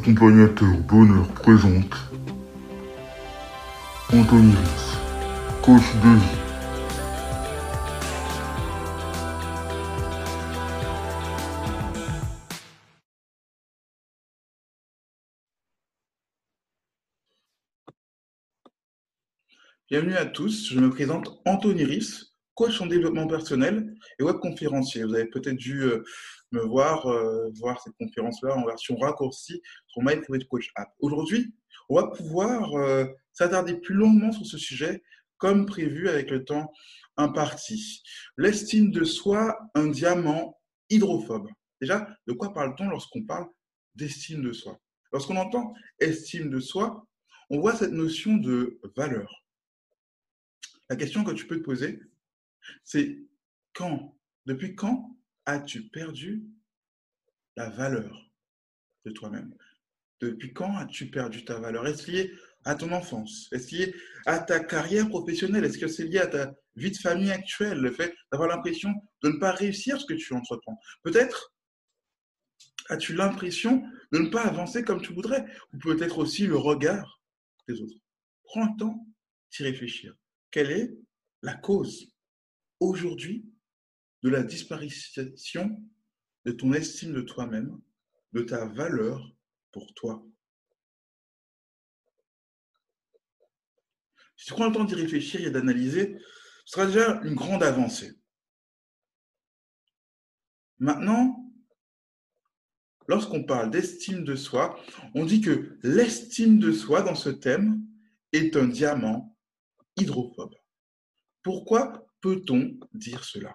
accompagnateur bonheur présente Anthony Riff, coach de vie. Bienvenue à tous, je me présente Anthony Riff, coach en développement personnel et web conférencier. Vous avez peut-être dû me voir cette conférence-là en version raccourcie sur My Prouvé Coach App. Aujourd'hui, on va pouvoir s'attarder plus longuement sur ce sujet, comme prévu avec le temps imparti. L'estime de soi, un diamant hydrophobe. Déjà, de quoi parle-t-on lorsqu'on parle d'estime de soi? Lorsqu'on entend estime de soi, on voit cette notion de valeur. La question que tu peux te poser, c'est depuis quand as-tu perdu la valeur de toi-même? Depuis quand as-tu perdu ta valeur? Est-ce lié à ton enfance? Est-ce lié à ta carrière professionnelle? Est-ce que c'est lié à ta vie de famille actuelle, le fait d'avoir l'impression de ne pas réussir ce que tu entreprends? Peut-être as-tu l'impression de ne pas avancer comme tu voudrais, ou peut-être aussi le regard des autres. Prends le temps d'y réfléchir. Quelle est la cause aujourd'hui de la disparition de ton estime de toi-même, de ta valeur pour toi? Si tu prends le temps d'y réfléchir et d'analyser, ce sera déjà une grande avancée. Maintenant, lorsqu'on parle d'estime de soi, on dit que l'estime de soi dans ce thème est un diamant hydrophobe. Pourquoi peut-on dire cela?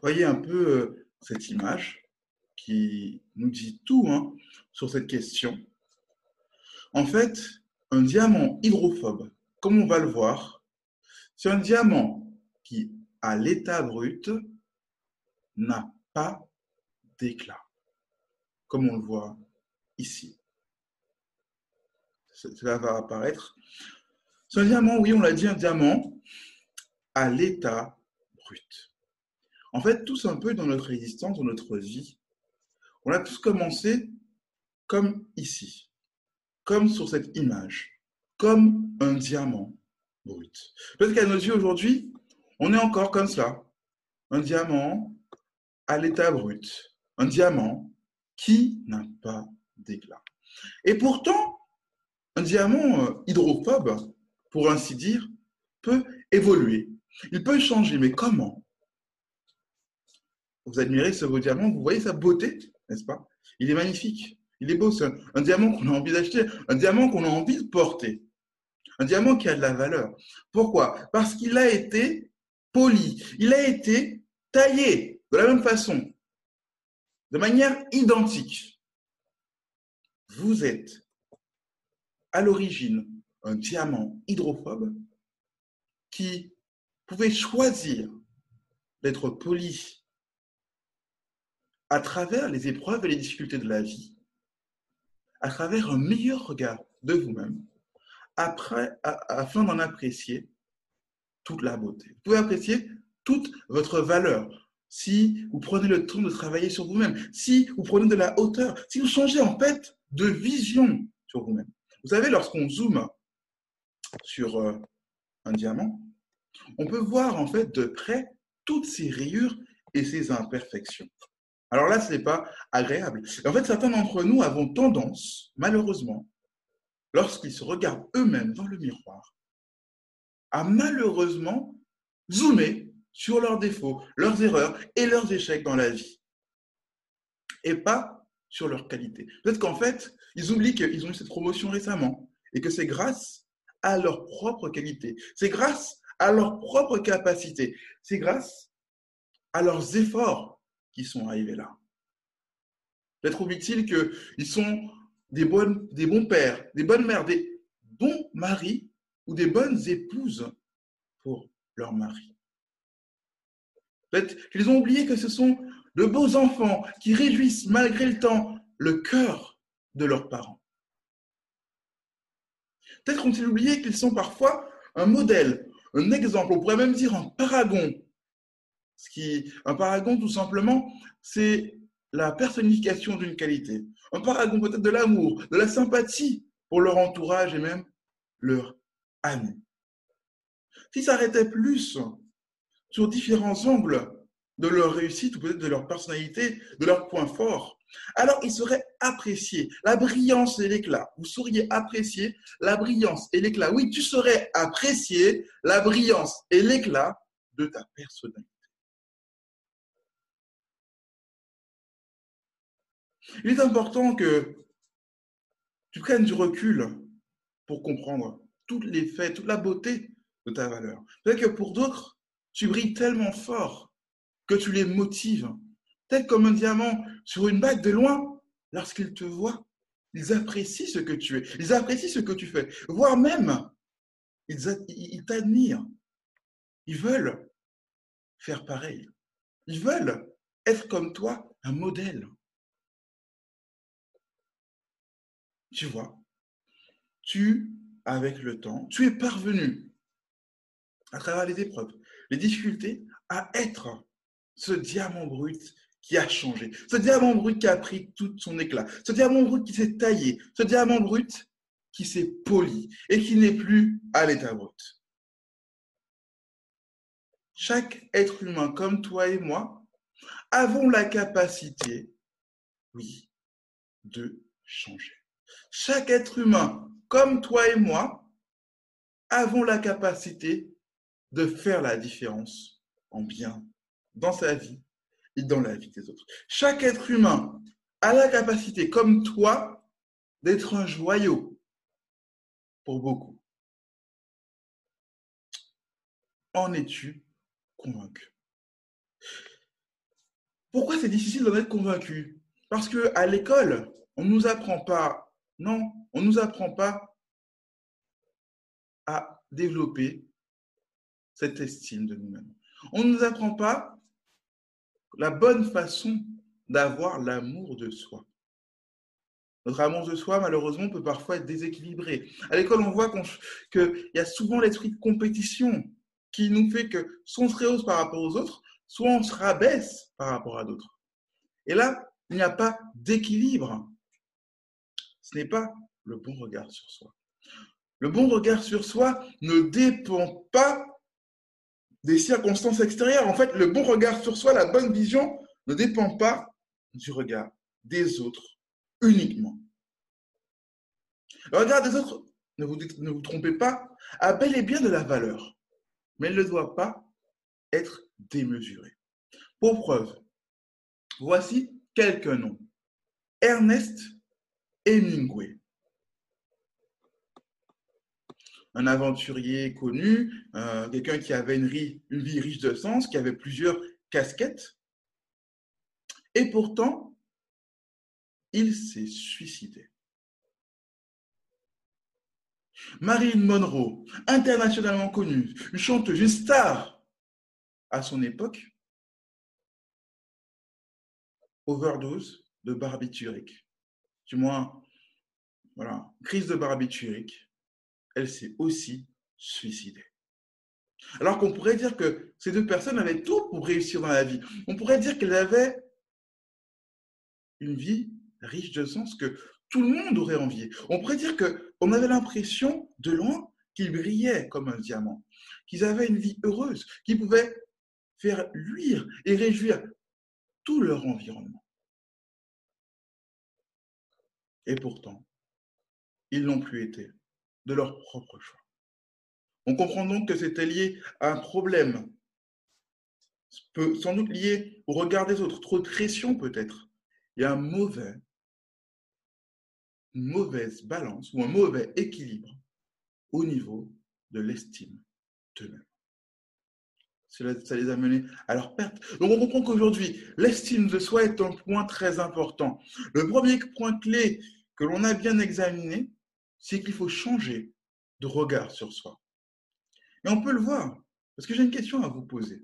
Voyez un peu cette image qui nous dit tout sur cette question. En fait, un diamant hydrophobe, comme on va le voir, c'est un diamant qui, à l'état brut, n'a pas d'éclat, comme on le voit ici. Cela va apparaître. C'est un diamant, oui, on l'a dit, un diamant à l'état brut. En fait, tous un peu dans notre existence, dans notre vie, on a tous commencé comme ici, comme sur cette image, comme un diamant brut. Peut-être qu'à nos yeux aujourd'hui, on est encore comme cela, un diamant à l'état brut, un diamant qui n'a pas d'éclat. Et pourtant, un diamant hydrophobe, pour ainsi dire, peut évoluer. Il peut changer, mais comment? Vous admirez ce beau diamant, vous voyez sa beauté, n'est-ce pas? Il est magnifique, il est beau, c'est un diamant qu'on a envie d'acheter, un diamant qu'on a envie de porter, un diamant qui a de la valeur. Pourquoi? Parce qu'il a été poli, il a été taillé de la même façon, de manière identique. Vous êtes à l'origine un diamant hydrophobe qui pouvait choisir d'être poli à travers les épreuves et les difficultés de la vie, à travers un meilleur regard de vous-même, afin d'en apprécier toute la beauté. Vous pouvez apprécier toute votre valeur si vous prenez le temps de travailler sur vous-même, si vous prenez de la hauteur, si vous changez en fait de vision sur vous-même. Vous savez, lorsqu'on zoome sur un diamant, on peut voir en fait de près toutes ses rayures et ses imperfections. Alors là, ce n'est pas agréable. Et en fait, certains d'entre nous avons tendance, malheureusement, lorsqu'ils se regardent eux-mêmes dans le miroir, à malheureusement zoomer sur leurs défauts, leurs erreurs et leurs échecs dans la vie, et pas sur leurs qualités. Peut-être qu'en fait, ils oublient qu'ils ont eu cette promotion récemment et que c'est grâce à leur propre qualité, c'est grâce à leur propre capacité, c'est grâce à leurs efforts qu'ils sont arrivés là. Peut-être oublie-t-il qu'ils sont des bons pères, des bonnes mères, des bons maris ou des bonnes épouses pour leur mari. Peut-être qu'ils ont oublié que ce sont de beaux enfants qui réjouissent malgré le temps le cœur de leurs parents. Peut-être ont-ils oublié qu'ils sont parfois un modèle, un exemple, on pourrait même dire un paragon. Un paragon, tout simplement, c'est la personnification d'une qualité. Un paragon peut-être de l'amour, de la sympathie pour leur entourage et même leur ami. S'ils s'arrêtaient plus sur différents angles de leur réussite ou peut-être de leur personnalité, de leurs points forts, alors ils seraient appréciés. La brillance et l'éclat. Vous seriez apprécié, la brillance et l'éclat. Oui, tu serais apprécié, la brillance et l'éclat de ta personnalité. Il est important que tu prennes du recul pour comprendre tous les faits, toute la beauté de ta valeur. Peut-être que pour d'autres, tu brilles tellement fort que tu les motives. Peut-être comme un diamant sur une bague de loin, lorsqu'ils te voient, ils apprécient ce que tu es, ils apprécient ce que tu fais, voire même, ils t'admirent. Ils veulent faire pareil. Ils veulent être comme toi un modèle. Tu vois, avec le temps, tu es parvenu à travers les épreuves, les difficultés, à être ce diamant brut qui a changé, ce diamant brut qui a pris tout son éclat, ce diamant brut qui s'est taillé, ce diamant brut qui s'est poli et qui n'est plus à l'état brut. Chaque être humain comme toi et moi avons la capacité, oui, de changer. Chaque être humain, comme toi et moi, avons la capacité de faire la différence en bien, dans sa vie et dans la vie des autres. Chaque être humain a la capacité, comme toi, d'être un joyau pour beaucoup. En es-tu convaincu? Pourquoi c'est difficile d'en être convaincu? Parce qu'à l'école, on ne nous apprend pas. Non, on ne nous apprend pas à développer cette estime de nous-mêmes. On ne nous apprend pas la bonne façon d'avoir l'amour de soi. Notre amour de soi, malheureusement, peut parfois être déséquilibré. À l'école, on voit qu'il y a souvent l'esprit de compétition qui nous fait que soit on se rehausse par rapport aux autres, soit on se rabaisse par rapport à d'autres. Et là, il n'y a pas d'équilibre. Ce n'est pas le bon regard sur soi. Le bon regard sur soi ne dépend pas des circonstances extérieures. En fait, le bon regard sur soi, la bonne vision, ne dépend pas du regard des autres uniquement. Le regard des autres, ne vous trompez pas, a bel et bien de la valeur, mais il ne doit pas être démesuré. Pour preuve, voici quelques noms. Ernest Hemingway, un aventurier connu, quelqu'un qui avait une vie riche de sens, qui avait plusieurs casquettes, et pourtant, il s'est suicidé. Marilyn Monroe, internationalement connue, une chanteuse, une star à son époque, overdose de barbiturique. Du moins, voilà, crise de barbiturique, elle s'est aussi suicidée. Alors qu'on pourrait dire que ces deux personnes avaient tout pour réussir dans la vie. On pourrait dire qu'elles avaient une vie riche de sens que tout le monde aurait envié. On pourrait dire qu'on avait l'impression de loin qu'ils brillaient comme un diamant, qu'ils avaient une vie heureuse, qu'ils pouvaient faire luire et réjouir tout leur environnement. Et pourtant, ils n'ont plus été de leur propre choix. On comprend donc que c'était lié à un problème, sans doute lié au regard des autres, trop de pression peut-être, et à une mauvaise balance ou un mauvais équilibre au niveau de l'estime d'eux-mêmes. Ça les a menés à leur perte. Donc, on comprend qu'aujourd'hui, l'estime de soi est un point très important. Le premier point clé que l'on a bien examiné, c'est qu'il faut changer de regard sur soi. Et on peut le voir, parce que j'ai une question à vous poser.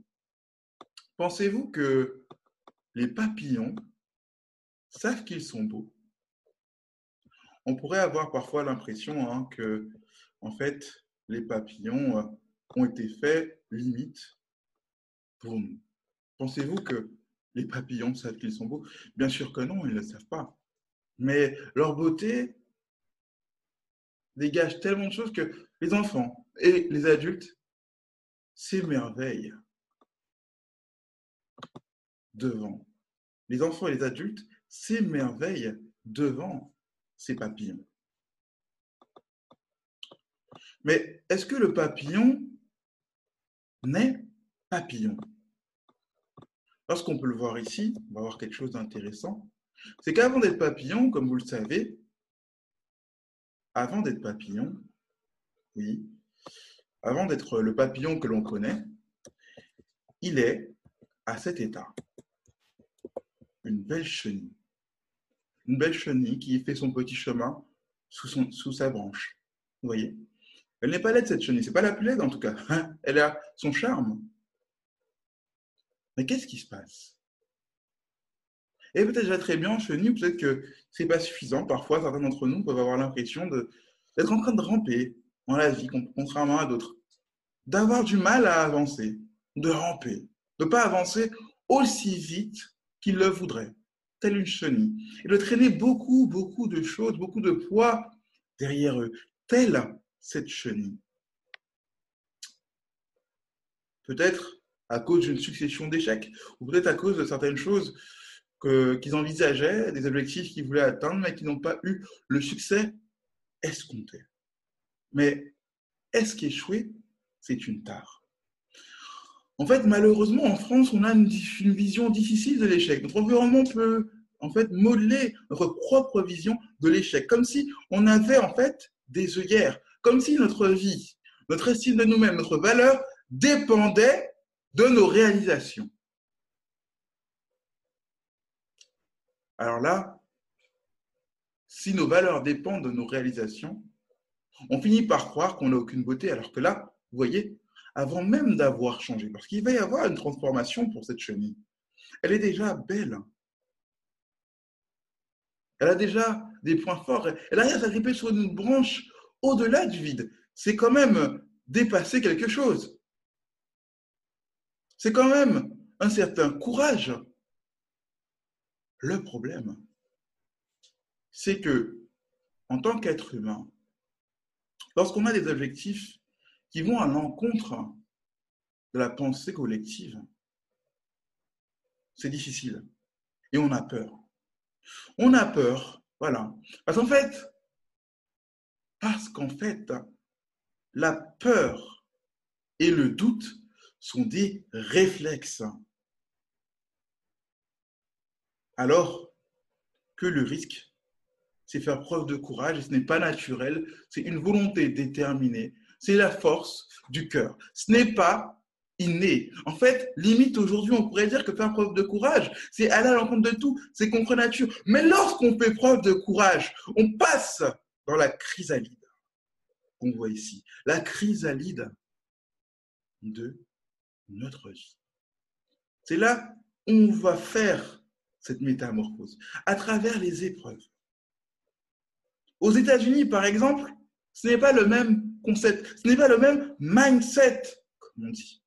Pensez-vous que les papillons savent qu'ils sont beaux? On pourrait avoir parfois l'impression que, en fait, les papillons ont été faits limite pour nous. Pensez-vous que Les papillons savent qu'ils sont beaux. Bien sûr que non, ils ne le savent pas. Mais leur beauté dégage tellement de choses que les enfants et les adultes s'émerveillent devant. Les enfants et les adultes s'émerveillent devant ces papillons. Mais est-ce que le papillon n'est papillon? Lorsqu'on peut le voir ici, on va voir quelque chose d'intéressant. C'est qu'avant d'être papillon, comme vous le savez, avant d'être papillon, oui, avant d'être le papillon que l'on connaît, il est à cet état. Une belle chenille. Une belle chenille qui fait son petit chemin sous sa branche. Vous voyez? Elle n'est pas laide, cette chenille. Ce n'est pas la plus laide, en tout cas. Elle a son charme. Mais qu'est-ce qui se passe? Et peut-être déjà très bien en chenille, peut-être que ce n'est pas suffisant. Parfois, certains d'entre nous peuvent avoir l'impression d'être en train de ramper dans la vie, contrairement à d'autres. D'avoir du mal à avancer, de ramper, de ne pas avancer aussi vite qu'il le voudrait, telle une chenille. Et de traîner beaucoup, beaucoup de choses, beaucoup de poids derrière eux, telle cette chenille. Peut-être à cause d'une succession d'échecs, ou peut-être à cause de certaines choses qu'ils envisageaient, des objectifs qu'ils voulaient atteindre, mais qui n'ont pas eu le succès escompté. Mais est-ce qu'échouer, c'est une tare? En fait, malheureusement, en France, on a une vision difficile de l'échec. Notre environnement peut en fait modeler notre propre vision de l'échec, comme si on avait en fait des œillères, comme si notre vie, notre estime de nous-mêmes, notre valeur dépendait de nos réalisations. Alors là, si nos valeurs dépendent de nos réalisations, on finit par croire qu'on n'a aucune beauté, alors que là, vous voyez, avant même d'avoir changé, parce qu'il va y avoir une transformation pour cette chenille, elle est déjà belle. Elle a déjà des points forts. Elle a rien à s'agripper sur une branche au-delà du vide. C'est quand même dépasser quelque chose. C'est quand même un certain courage. Le problème, c'est que, en tant qu'être humain, lorsqu'on a des objectifs qui vont à l'encontre de la pensée collective, c'est difficile. Et on a peur. On a peur, voilà. Parce qu'en fait, la peur et le doute sont des réflexes. Alors que le risque, c'est faire preuve de courage, et ce n'est pas naturel, c'est une volonté déterminée, c'est la force du cœur. Ce n'est pas inné. En fait, limite aujourd'hui, on pourrait dire que faire preuve de courage, c'est aller à l'encontre de tout, c'est contre nature. Mais lorsqu'on fait preuve de courage, on passe dans la chrysalide qu'on voit ici, la chrysalide de notre vie. C'est là où on va faire cette métamorphose, à travers les épreuves. Aux États-Unis, par exemple, ce n'est pas le même concept, ce n'est pas le même mindset, comme on dit.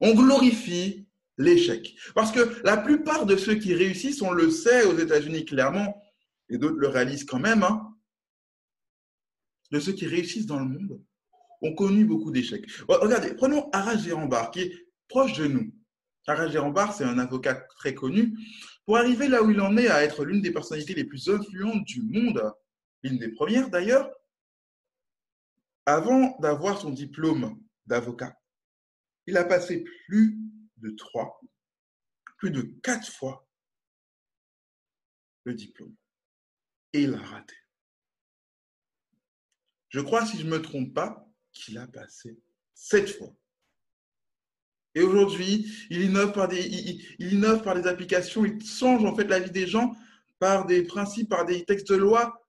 On glorifie l'échec. Parce que la plupart de ceux qui réussissent, on le sait aux États-Unis clairement, et d'autres le réalisent quand même, de ceux qui réussissent dans le monde, ont connu beaucoup d'échecs. Regardez, prenons Aras Gérambard, qui est proche de nous. Aras Gérambard, c'est un avocat très connu. Pour arriver là où il en est à être l'une des personnalités les plus influentes du monde, l'une des premières d'ailleurs, avant d'avoir son diplôme d'avocat, il a passé plus de quatre fois le diplôme. Et il a raté. Je crois, si je ne me trompe pas, qu'il a passé 7 fois. Et aujourd'hui, il innove par des applications, il change en fait la vie des gens par des principes, par des textes de loi.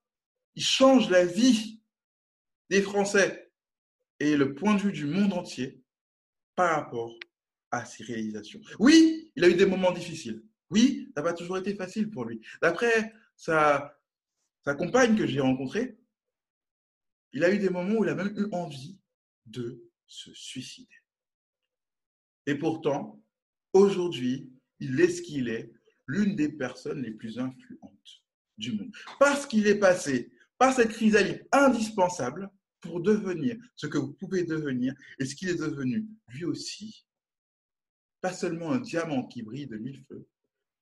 Il change la vie des Français et le point de vue du monde entier par rapport à ses réalisations. Oui, il a eu des moments difficiles. Oui, ça n'a pas toujours été facile pour lui. D'après sa compagne que j'ai rencontrée, il a eu des moments où il a même eu envie de se suicider. Et pourtant, aujourd'hui, il est ce qu'il est, l'une des personnes les plus influentes du monde. Parce qu'il est passé par cette chrysalide indispensable pour devenir ce que vous pouvez devenir et ce qu'il est devenu lui aussi. Pas seulement un diamant qui brille de mille feux,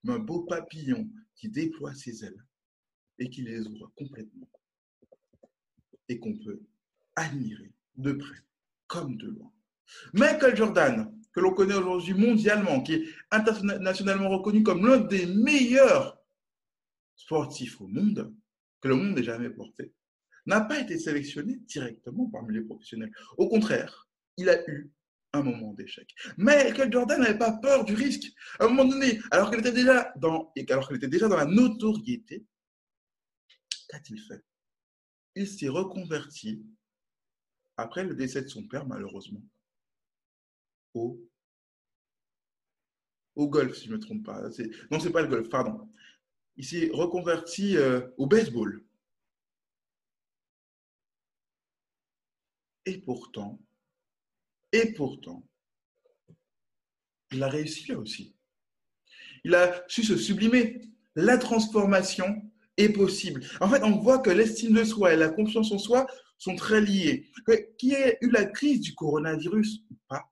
mais un beau papillon qui déploie ses ailes et qui les ouvre complètement et qu'on peut admirer de près comme de loin. Michael Jordan, que l'on connaît aujourd'hui mondialement, qui est internationalement reconnu comme l'un des meilleurs sportifs au monde, que le monde n'ait jamais porté, n'a pas été sélectionné directement parmi les professionnels. Au contraire, il a eu un moment d'échec. Michael Jordan n'avait pas peur du risque. À un moment donné, alors qu'il était déjà dans, la notoriété, qu'a-t-il fait? Il s'est reconverti, après le décès de son père malheureusement, au golf, si je ne me trompe pas. Non, ce n'est pas le golf, pardon. Il s'est reconverti au baseball. Et pourtant, il a réussi là aussi. Il a su se sublimer. La transformation est possible. En fait, on voit que l'estime de soi et la confiance en soi sont très liées. Qu'il y ait eu la crise du coronavirus ou pas,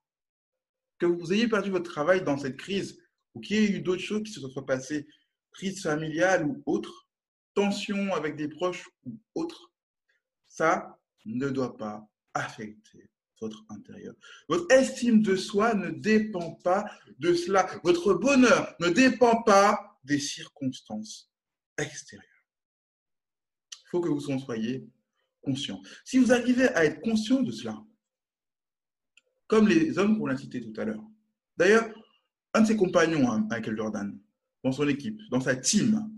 que vous ayez perdu votre travail dans cette crise, ou qu'il y ait eu d'autres choses qui se soient passées, crise familiale ou autre, tension avec des proches ou autre, ça ne doit pas affecter votre intérieur. Votre estime de soi ne dépend pas de cela. Votre bonheur ne dépend pas des circonstances extérieures. Il faut que vous en soyez conscient. Si vous arrivez à être conscient de cela, comme les hommes qu'on a cités tout à l'heure. D'ailleurs, un de ses compagnons, Michael Jordan, dans son équipe, dans sa team,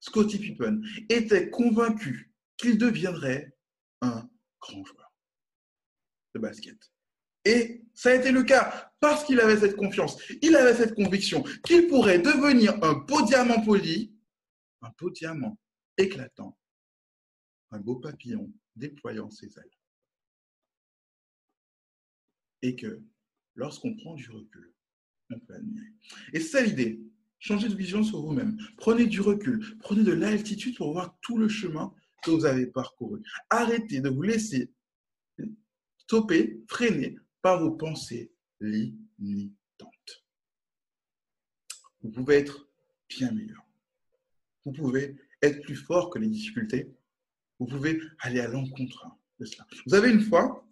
Scottie Pippen, était convaincu qu'il deviendrait un grand joueur de basket. Et ça a été le cas parce qu'il avait cette confiance, il avait cette conviction qu'il pourrait devenir un beau diamant poli, un beau diamant éclatant, un beau papillon déployant ses ailes. Et que lorsqu'on prend du recul, on peut admirer. Et c'est ça l'idée. Changez de vision sur vous-même. Prenez du recul. Prenez de l'altitude pour voir tout le chemin que vous avez parcouru. Arrêtez de vous laisser stopper, freiner par vos pensées limitantes. Vous pouvez être bien meilleur. Vous pouvez être plus fort que les difficultés. Vous pouvez aller à l'encontre de cela. Vous avez une fois...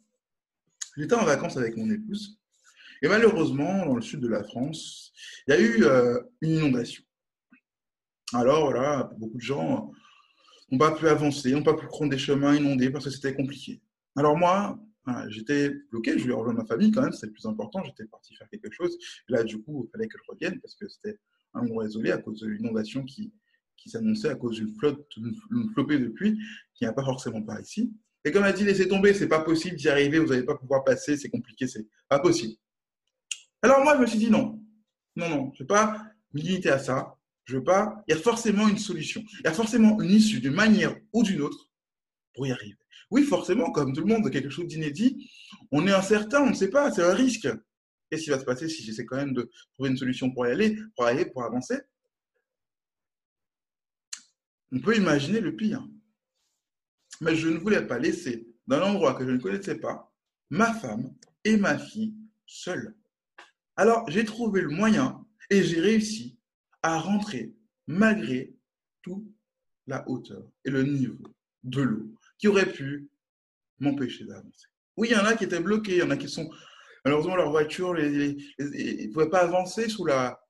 J'étais en vacances avec mon épouse et malheureusement, dans le sud de la France, il y a eu une inondation. Alors voilà, beaucoup de gens n'ont pas pu avancer, n'ont pas pu prendre des chemins inondés parce que c'était compliqué. Alors moi, voilà, j'étais bloqué, je voulais rejoindre ma famille quand même, c'est le plus important, j'étais parti faire quelque chose. Et là, du coup, il fallait que je revienne parce que c'était un mois isolé à cause de l'inondation qui s'annonçait à cause d'une flopée de pluie qui n'y a pas forcément par ici. Et comme on a dit, laissez tomber, c'est pas possible d'y arriver, vous n'allez pas pouvoir passer, c'est compliqué, c'est pas possible. Alors moi, je me suis dit non, je ne vais pas me limiter à ça, je veux pas. Il y a forcément une solution, il y a forcément une issue d'une manière ou d'une autre pour y arriver. Oui, forcément, comme tout le monde, quelque chose d'inédit, on est incertain, on ne sait pas, c'est un risque. Qu'est-ce qui va se passer si j'essaie quand même de trouver une solution pour y aller, pour avancer? On peut imaginer le pire. Mais je ne voulais pas laisser, dans l'endroit que je ne connaissais pas, ma femme et ma fille seules. Alors, j'ai trouvé le moyen et j'ai réussi à rentrer malgré toute la hauteur et le niveau de l'eau qui aurait pu m'empêcher d'avancer. Oui, il y en a qui étaient bloqués, il y en a qui sont, malheureusement, leur voiture, ils ne pouvaient pas avancer sous la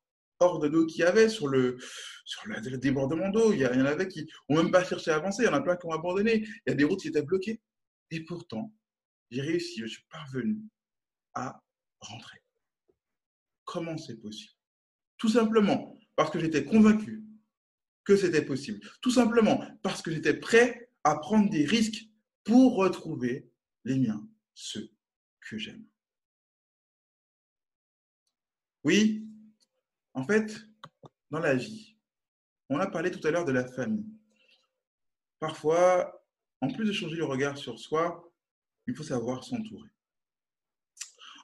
horde d'eau qu'il y avait, sur le débordement d'eau. Il y en avait qui n'ont même pas cherché à avancer, il y en a plein qui ont abandonné, il y a des routes qui étaient bloquées. Et pourtant, j'ai réussi, je suis parvenu à rentrer. Comment c'est possible? Tout simplement parce que j'étais convaincu que c'était possible. Tout simplement parce que j'étais prêt à prendre des risques pour retrouver les miens, ceux que j'aime. Oui. En fait, dans la vie, on a parlé tout à l'heure de la famille. Parfois, en plus de changer le regard sur soi, il faut savoir s'entourer.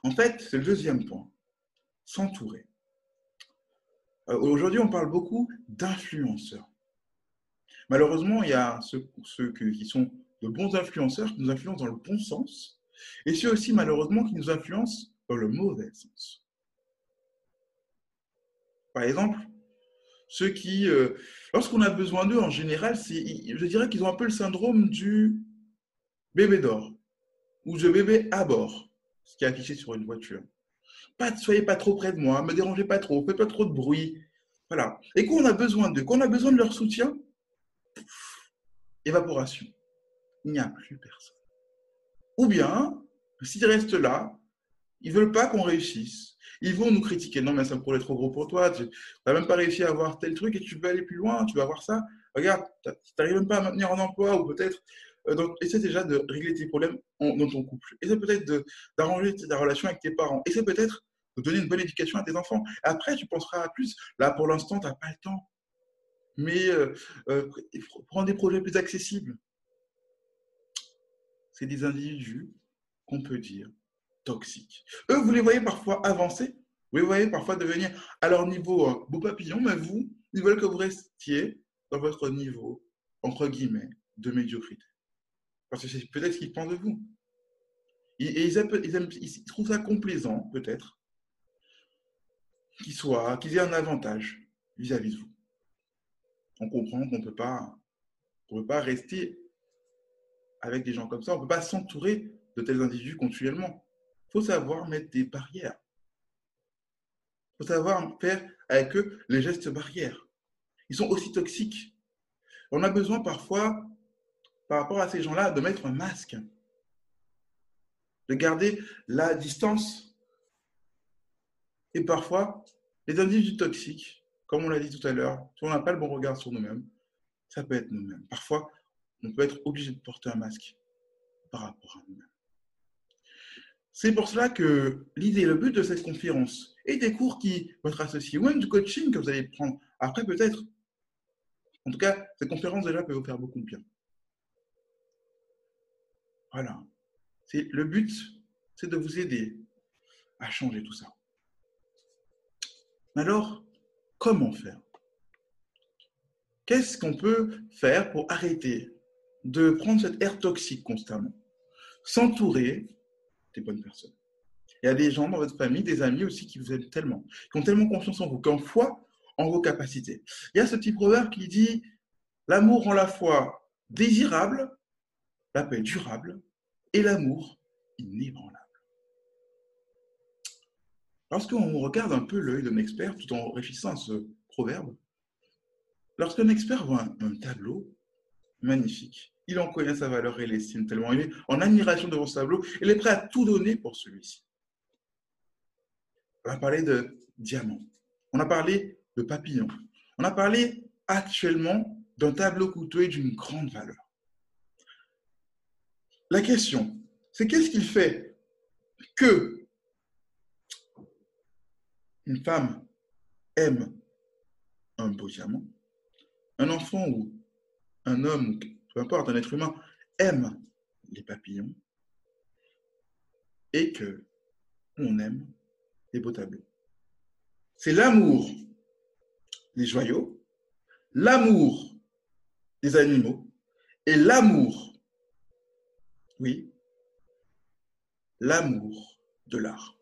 En fait, c'est le deuxième point, s'entourer. Aujourd'hui, on parle beaucoup d'influenceurs. Malheureusement, il y a ceux qui sont de bons influenceurs qui nous influencent dans le bon sens et ceux aussi, malheureusement, qui nous influencent dans le mauvais sens. Par exemple, ceux qui, lorsqu'on a besoin d'eux, en général, je dirais qu'ils ont un peu le syndrome du bébé d'or ou du bébé à bord, ce qui est affiché sur une voiture. Soyez pas trop près de moi, ne me dérangez pas trop, faites pas trop de bruit. Voilà. Et quand on a besoin d'eux, quand on a besoin de leur soutien, pff, évaporation. Il n'y a plus personne. Ou bien, s'ils restent là, ils ne veulent pas qu'on réussisse. Ils vont nous critiquer. Non, mais ça me pourrait être trop gros pour toi. Tu n'as même pas réussi à avoir tel truc et tu veux aller plus loin. Tu vas avoir ça. Regarde, tu n'arrives même pas à maintenir un emploi ou peut-être… Essaie déjà de régler tes problèmes dans ton couple. Essaie peut-être d'arranger ta relation avec tes parents. Essaie peut-être de donner une bonne éducation à tes enfants. Après, tu penseras à plus. Là, pour l'instant, tu n'as pas le temps. Mais prends des projets plus accessibles. C'est des individus qu'on peut dire toxiques. Eux, vous les voyez parfois avancer, vous les voyez parfois devenir à leur niveau beau papillon, mais vous, ils veulent que vous restiez dans votre niveau, entre guillemets, de médiocrité. Parce que c'est peut-être ce qu'ils pensent de vous. Et ils trouvent ça complaisant, peut-être, qu'ils aient un avantage vis-à-vis de vous. On comprend qu'on ne peut pas rester avec des gens comme ça. On ne peut pas s'entourer de tels individus continuellement. Il faut savoir mettre des barrières. Il faut savoir faire avec eux les gestes barrières. Ils sont aussi toxiques. On a besoin parfois, par rapport à ces gens-là, de mettre un masque. De garder la distance. Et parfois, les individus toxiques, comme on l'a dit tout à l'heure, si on n'a pas le bon regard sur nous-mêmes, ça peut être nous-mêmes. Parfois, on peut être obligé de porter un masque par rapport à nous-mêmes. C'est pour cela que l'idée, le but de cette conférence et des cours qui votre associé ou même du coaching que vous allez prendre après peut-être. En tout cas, cette conférence déjà peut vous faire beaucoup de bien. Voilà. Le but, c'est de vous aider à changer tout ça. Alors, comment faire? Qu'est-ce qu'on peut faire pour arrêter de prendre cette air toxique constamment? S'entourer des bonnes personnes. Il y a des gens dans votre famille, des amis aussi qui vous aiment tellement, qui ont tellement confiance en vous, qu'en foi, en vos capacités. Il y a ce petit proverbe qui dit « L'amour rend la foi désirable, la paix durable et l'amour inébranlable. » Lorsqu'on regarde un peu l'œil d'un expert, tout en réfléchissant à ce proverbe, lorsqu'un expert voit un tableau magnifique, il en connaît sa valeur et l'estime tellement, il est en admiration devant ce tableau, il est prêt à tout donner pour celui-ci. On a parlé de diamant, on a parlé de papillon, on a parlé actuellement d'un tableau coûteux et d'une grande valeur. La question, c'est qu'est-ce qui fait que une femme aime un beau diamant, un enfant ou un homme, peu importe, un être humain, aime les papillons et que on aime les beaux tableaux. C'est l'amour des joyaux, l'amour des animaux et l'amour. Oui, l'amour de l'art.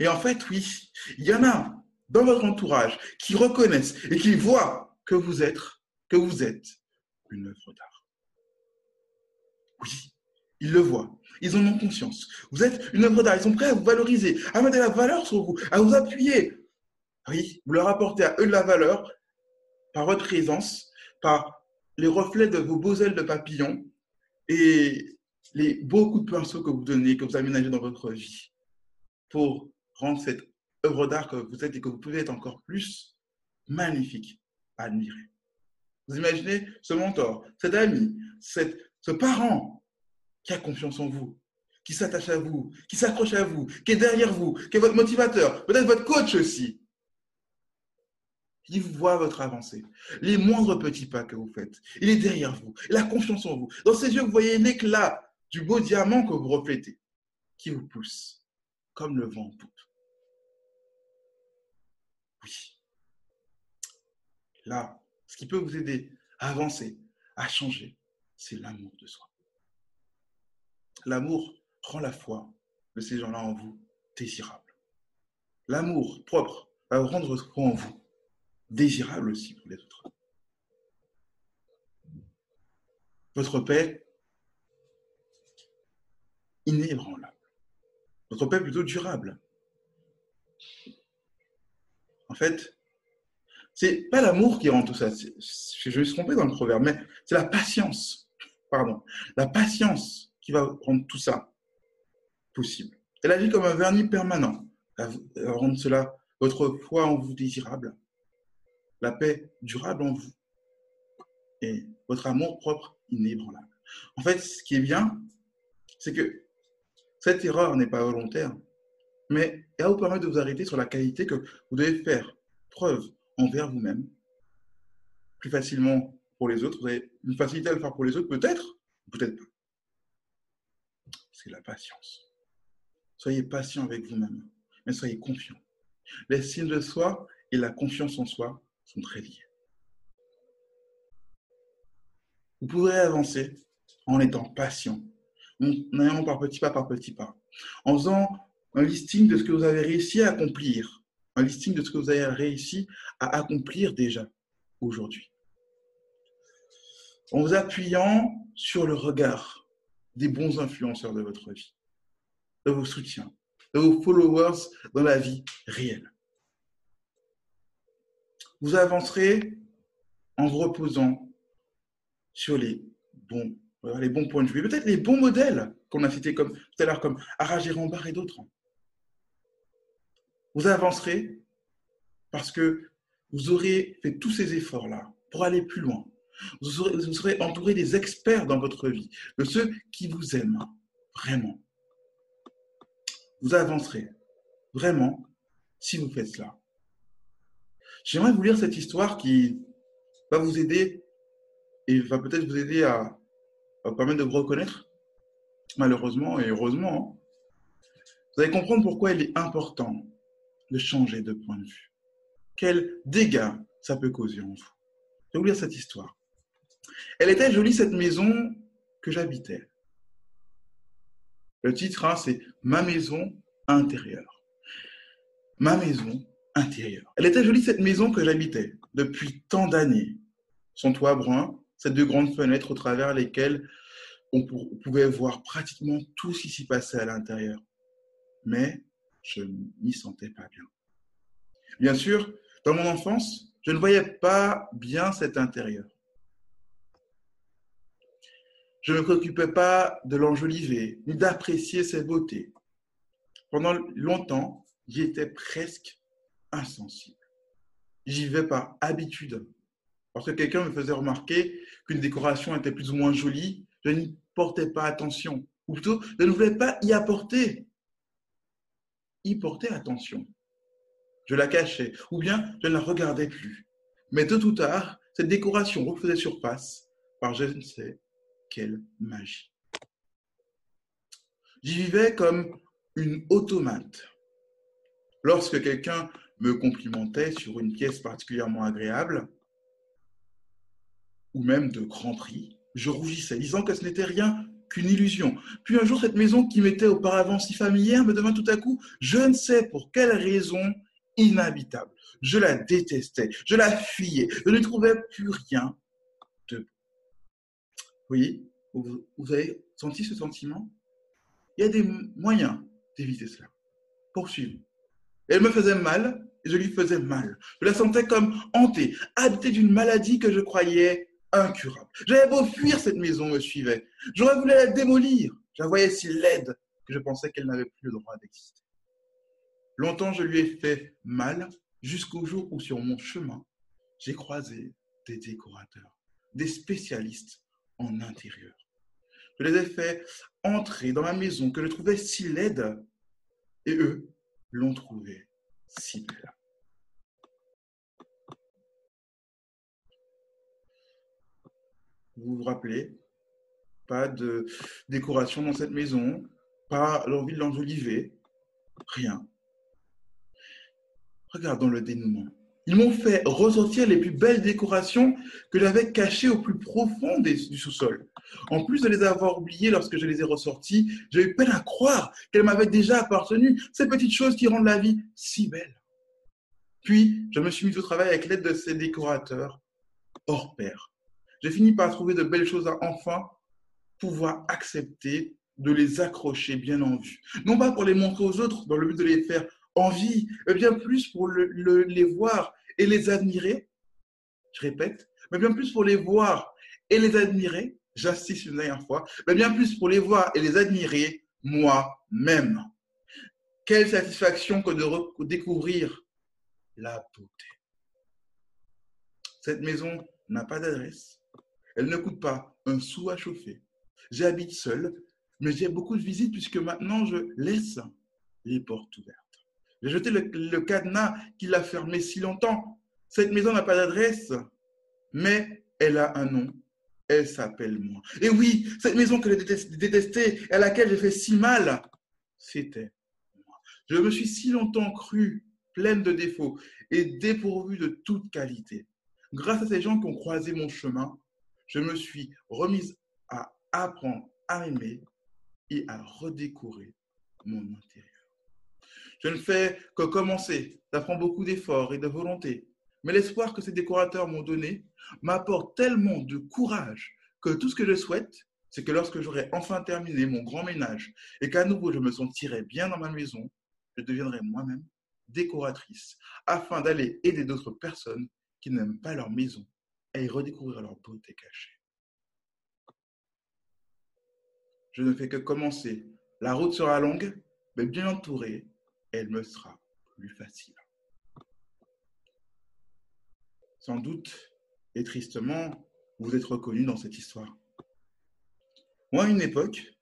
Et en fait, oui, il y en a dans votre entourage qui reconnaissent et qui voient que vous êtes une œuvre d'art. Oui, ils le voient, ils en ont conscience. Vous êtes une œuvre d'art, ils sont prêts à vous valoriser, à mettre de la valeur sur vous, à vous appuyer. Oui, vous leur apportez à eux de la valeur par votre présence, par les reflets de vos beaux ailes de papillon et les beaux coups de pinceau que vous donnez, que vous aménagez dans votre vie pour rendre cette œuvre d'art que vous êtes et que vous pouvez être encore plus magnifique à admirer. Vous imaginez ce mentor, cet ami, ce parent qui a confiance en vous, qui s'attache à vous, qui s'accroche à vous, qui est derrière vous, qui est votre motivateur, peut-être votre coach aussi. Il voit votre avancée, les moindres petits pas que vous faites. Il est derrière vous, il a confiance en vous. Dans ses yeux, vous voyez l'éclat du beau diamant que vous reflétez, qui vous pousse, comme le vent en poupe. Oui, là, ce qui peut vous aider à avancer, à changer, c'est l'amour de soi. L'amour rend la foi de ces gens-là en vous désirable. L'amour propre va rendre votre foi en vous désirable aussi pour les autres. Votre paix inébranlable. Votre paix plutôt durable. En fait, c'est pas l'amour qui rend tout ça. Je me suis trompé dans le proverbe, mais c'est la patience. Pardon. La patience qui va rendre tout ça possible. Elle agit comme un vernis permanent. Elle va rendre cela, votre foi en vous désirable, la paix durable en vous et votre amour propre inébranlable. En fait, ce qui est bien, c'est que cette erreur n'est pas volontaire, mais elle vous permet de vous arrêter sur la qualité que vous devez faire preuve envers vous-même, plus facilement pour les autres. Vous avez une facilité à le faire pour les autres, peut-être, peut-être pas. C'est la patience. Soyez patient avec vous-même, mais soyez confiant. L'estime de soi et la confiance en soi sont très liés. Vous pourrez avancer en étant patient, en allant par petits pas, en faisant un listing de ce que vous avez réussi à accomplir, un listing de ce que vous avez réussi à accomplir déjà aujourd'hui. En vous appuyant sur le regard des bons influenceurs de votre vie, de vos soutiens, de vos followers dans la vie réelle. Vous avancerez en vous reposant sur les bons points de vue, peut-être les bons modèles qu'on a cités comme, tout à l'heure comme Aras Gérambard et d'autres. Vous avancerez parce que vous aurez fait tous ces efforts-là pour aller plus loin. Vous serez entouré des experts dans votre vie, de ceux qui vous aiment vraiment. Vous avancerez vraiment si vous faites cela. J'aimerais vous lire cette histoire qui va vous aider et va peut-être vous aider à vous permettre de vous reconnaître, malheureusement et heureusement. Vous allez comprendre pourquoi il est important de changer de point de vue. Quel dégât ça peut causer en vous. Je vais vous lire cette histoire. Elle était jolie, cette maison que j'habitais. Le titre, c'est « Ma maison intérieure ». Ma maison intérieure. Elle était jolie, cette maison que j'habitais depuis tant d'années. Son toit brun, ses deux grandes fenêtres au travers lesquelles on pouvait voir pratiquement tout ce qui s'y passait à l'intérieur. Mais je ne m'y sentais pas bien. Bien sûr, dans mon enfance, je ne voyais pas bien cet intérieur. Je ne me préoccupais pas de l'enjoliver, ni d'apprécier ses beautés. Pendant longtemps, j'y étais presque insensible. J'y vivais par habitude. Lorsque quelqu'un me faisait remarquer qu'une décoration était plus ou moins jolie, je n'y portais pas attention. Ou plutôt, je ne voulais pas y porter attention. Je la cachais, ou bien je ne la regardais plus. Mais tôt ou tard, cette décoration refaisait surface par je ne sais quelle magie. J'y vivais comme une automate. Lorsque quelqu'un me complimentait sur une pièce particulièrement agréable, ou même de grand prix, je rougissais, disant que ce n'était rien qu'une illusion. Puis un jour, cette maison qui m'était auparavant si familière me devint tout à coup, je ne sais pour quelle raison, inhabitable. Je la détestais, je la fuyais, je ne trouvais plus rien de bon. Oui, vous avez senti ce sentiment? Il y a des moyens d'éviter cela. Poursuivre. Elle me faisait mal et je lui faisais mal. Je la sentais comme hantée, habitée d'une maladie que je croyais incurable. J'avais beau fuir, cette maison me suivait. J'aurais voulu la démolir. Je la voyais si laide que je pensais qu'elle n'avait plus le droit d'exister. Longtemps, je lui ai fait mal jusqu'au jour où, sur mon chemin, j'ai croisé des décorateurs, des spécialistes en intérieur. Je les ai fait entrer dans ma maison que je trouvais si laide et eux l'ont trouvée si belle. Vous vous rappelez, pas de décoration dans cette maison, pas l'envie de l'enjoliver, rien. Regardons le dénouement. Ils m'ont fait ressortir les plus belles décorations que j'avais cachées au plus profond du sous-sol. En plus de les avoir oubliées lorsque je les ai ressorties, j'ai eu peine à croire qu'elles m'avaient déjà appartenu, ces petites choses qui rendent la vie si belle. Puis, je me suis mis au travail avec l'aide de ces décorateurs hors pair. J'ai fini par trouver de belles choses à enfin pouvoir accepter de les accrocher bien en vue. Non pas pour les montrer aux autres dans le but de les faire envie, mais bien plus pour les voir et les admirer. Je répète, mais bien plus pour les voir et les admirer. J'insiste une dernière fois, mais bien plus pour les voir et les admirer moi-même. Quelle satisfaction que de découvrir la beauté. Cette maison n'a pas d'adresse. Elle ne coûte pas un sou à chauffer. J'habite seul, mais j'ai beaucoup de visites puisque maintenant je laisse les portes ouvertes. J'ai jeté le cadenas qui l'a fermé si longtemps. Cette maison n'a pas d'adresse, mais elle a un nom. Elle s'appelle moi. Et oui, cette maison que j'ai détestée, à laquelle j'ai fait si mal, c'était moi. Je me suis si longtemps cru pleine de défauts et dépourvue de toute qualité. Grâce à ces gens qui ont croisé mon chemin, je me suis remise à apprendre à aimer et à redécorer mon intérieur. Je ne fais que commencer, ça prend beaucoup d'efforts et de volonté. Mais l'espoir que ces décorateurs m'ont donné m'apporte tellement de courage que tout ce que je souhaite, c'est que lorsque j'aurai enfin terminé mon grand ménage et qu'à nouveau je me sentirai bien dans ma maison, je deviendrai moi-même décoratrice afin d'aller aider d'autres personnes qui n'aiment pas leur maison à y redécouvrir leur beauté cachée. Je ne fais que commencer. La route sera longue, mais bien entourée, elle me sera plus facile. Sans doute, et tristement, vous êtes reconnu dans cette histoire. Moi, à une époque,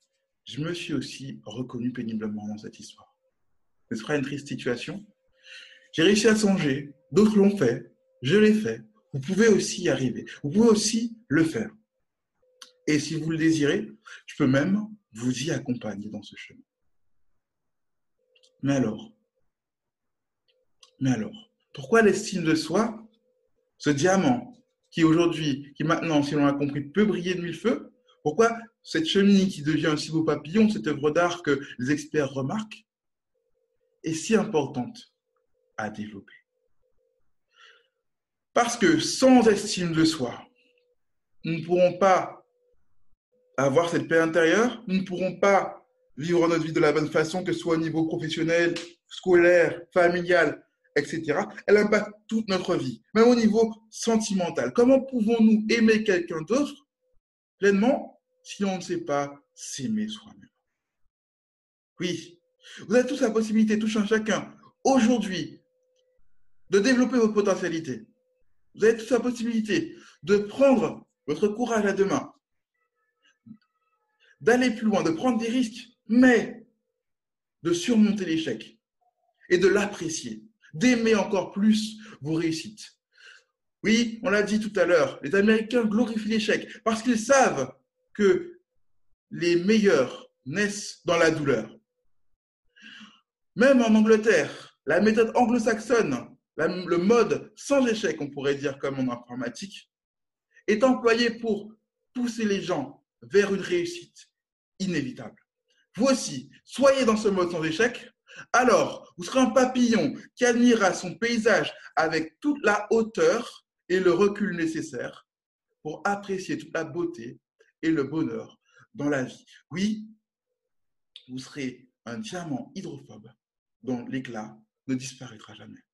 je me suis aussi reconnu péniblement dans cette histoire. Ce sera une triste situation. J'ai réussi à songer, d'autres l'ont fait, je l'ai fait. Vous pouvez aussi y arriver, vous pouvez aussi le faire. Et si vous le désirez, je peux même vous y accompagner dans ce chemin. Mais alors, pourquoi l'estime de soi, ce diamant qui maintenant, si l'on l'a compris, peut briller de mille feux, pourquoi cette cheminée qui devient un si beau papillon, cette œuvre d'art que les experts remarquent, est si importante à développer? Parce que sans estime de soi, nous ne pourrons pas avoir cette paix intérieure, nous ne pourrons pas vivre notre vie de la bonne façon, que ce soit au niveau professionnel, scolaire, familial, etc. Elle impacte toute notre vie, même au niveau sentimental. Comment pouvons-nous aimer quelqu'un d'autre pleinement si on ne sait pas s'aimer soi-même? Oui, vous avez tous la possibilité, tout un chacun, aujourd'hui, de développer vos potentialités. Vous avez tous la possibilité de prendre votre courage à deux mains, d'aller plus loin, de prendre des risques, mais de surmonter l'échec et de l'apprécier, d'aimer encore plus vos réussites. Oui, on l'a dit tout à l'heure, les Américains glorifient l'échec parce qu'ils savent que les meilleurs naissent dans la douleur. Même en Angleterre, la méthode anglo-saxonne, le mode sans échec, on pourrait dire comme en informatique, est employé pour pousser les gens vers une réussite inévitable. Vous aussi, soyez dans ce mode sans échec, alors vous serez un papillon qui admirera son paysage avec toute la hauteur et le recul nécessaire pour apprécier toute la beauté et le bonheur dans la vie. Oui, vous serez un diamant hydrophobe dont l'éclat ne disparaîtra jamais.